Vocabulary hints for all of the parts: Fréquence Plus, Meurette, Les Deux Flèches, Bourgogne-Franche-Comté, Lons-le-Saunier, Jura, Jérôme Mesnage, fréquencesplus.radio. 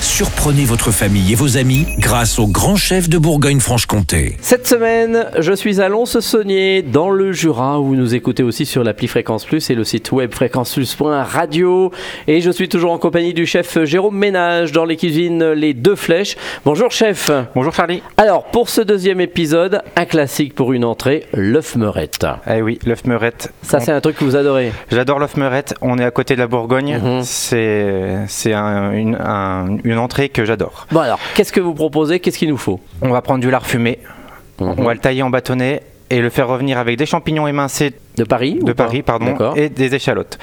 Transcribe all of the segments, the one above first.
Surprenez votre famille et vos amis grâce au grand chef de Bourgogne-Franche-Comté. Cette semaine, je suis à Lons-le-Saunier, dans le Jura, où vous nous écoutez aussi sur l'appli Fréquence Plus et le site web fréquencesplus.radio. Et je suis toujours en compagnie du chef Jérôme Mesnage dans les cuisines Les Deux Flèches. Bonjour chef. Bonjour Charlie. Alors, pour ce deuxième épisode, un classique pour une entrée, l'œuf meurette. Eh oui, l'œuf meurette. C'est un truc que vous adorez. J'adore l'œuf meurette. On est à côté de la Bourgogne. C'est une entrée que j'adore. Bon alors, qu'est-ce que vous proposez ? Qu'est-ce qu'il nous faut ? On va prendre du lard fumé, on va le tailler en bâtonnets et le faire revenir avec des champignons émincés de Paris, et des échalotes.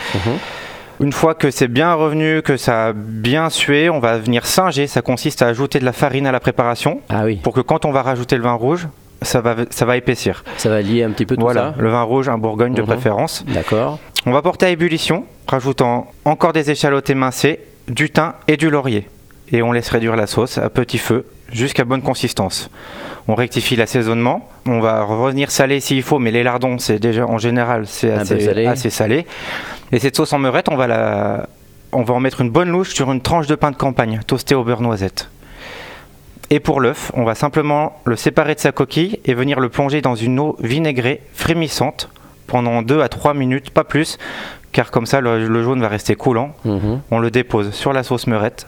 Une fois que c'est bien revenu, que ça a bien sué, on va venir singer. Ça consiste à ajouter de la farine à la préparation pour que quand on va rajouter le vin rouge, ça va épaissir. Ça va lier un petit peu tout ça. Le vin rouge, un Bourgogne de préférence. D'accord. On va porter à ébullition, rajoutant encore des échalotes émincées, du thym et du laurier. Et on laisse réduire la sauce à petit feu jusqu'à bonne consistance. On rectifie l'assaisonnement. On va revenir saler s'il faut, mais les lardons, c'est déjà en général, c'est assez salé. Et cette sauce en meurette, on va en mettre une bonne louche sur une tranche de pain de campagne toastée au beurre noisette. Et pour l'œuf, on va simplement le séparer de sa coquille et venir le plonger dans une eau vinaigrée frémissante pendant 2 à 3 minutes, pas plus, car comme ça le jaune va rester coulant. On le dépose sur la sauce meurette.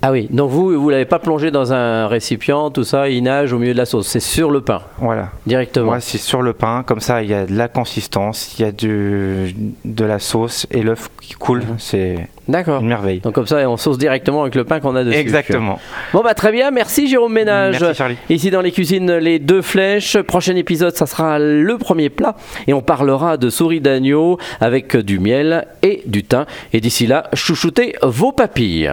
Ah oui, donc vous l'avez pas plongé dans un récipient, tout ça, il nage au milieu de la sauce, c'est sur le pain. Voilà. Directement. Ouais, c'est sur le pain, comme ça il y a de la consistance, il y a de la sauce et l'œuf qui coule, c'est une merveille. Donc comme ça on sauce directement avec le pain qu'on a dessus. Exactement. Bon bah très bien, merci Jérôme Mesnage. Merci Charlie. Ici dans les cuisines Les Deux Flèches, prochain épisode ça sera le premier plat et on parlera de souris d'agneau avec du miel et du thym. Et d'ici là, chouchoutez vos papilles.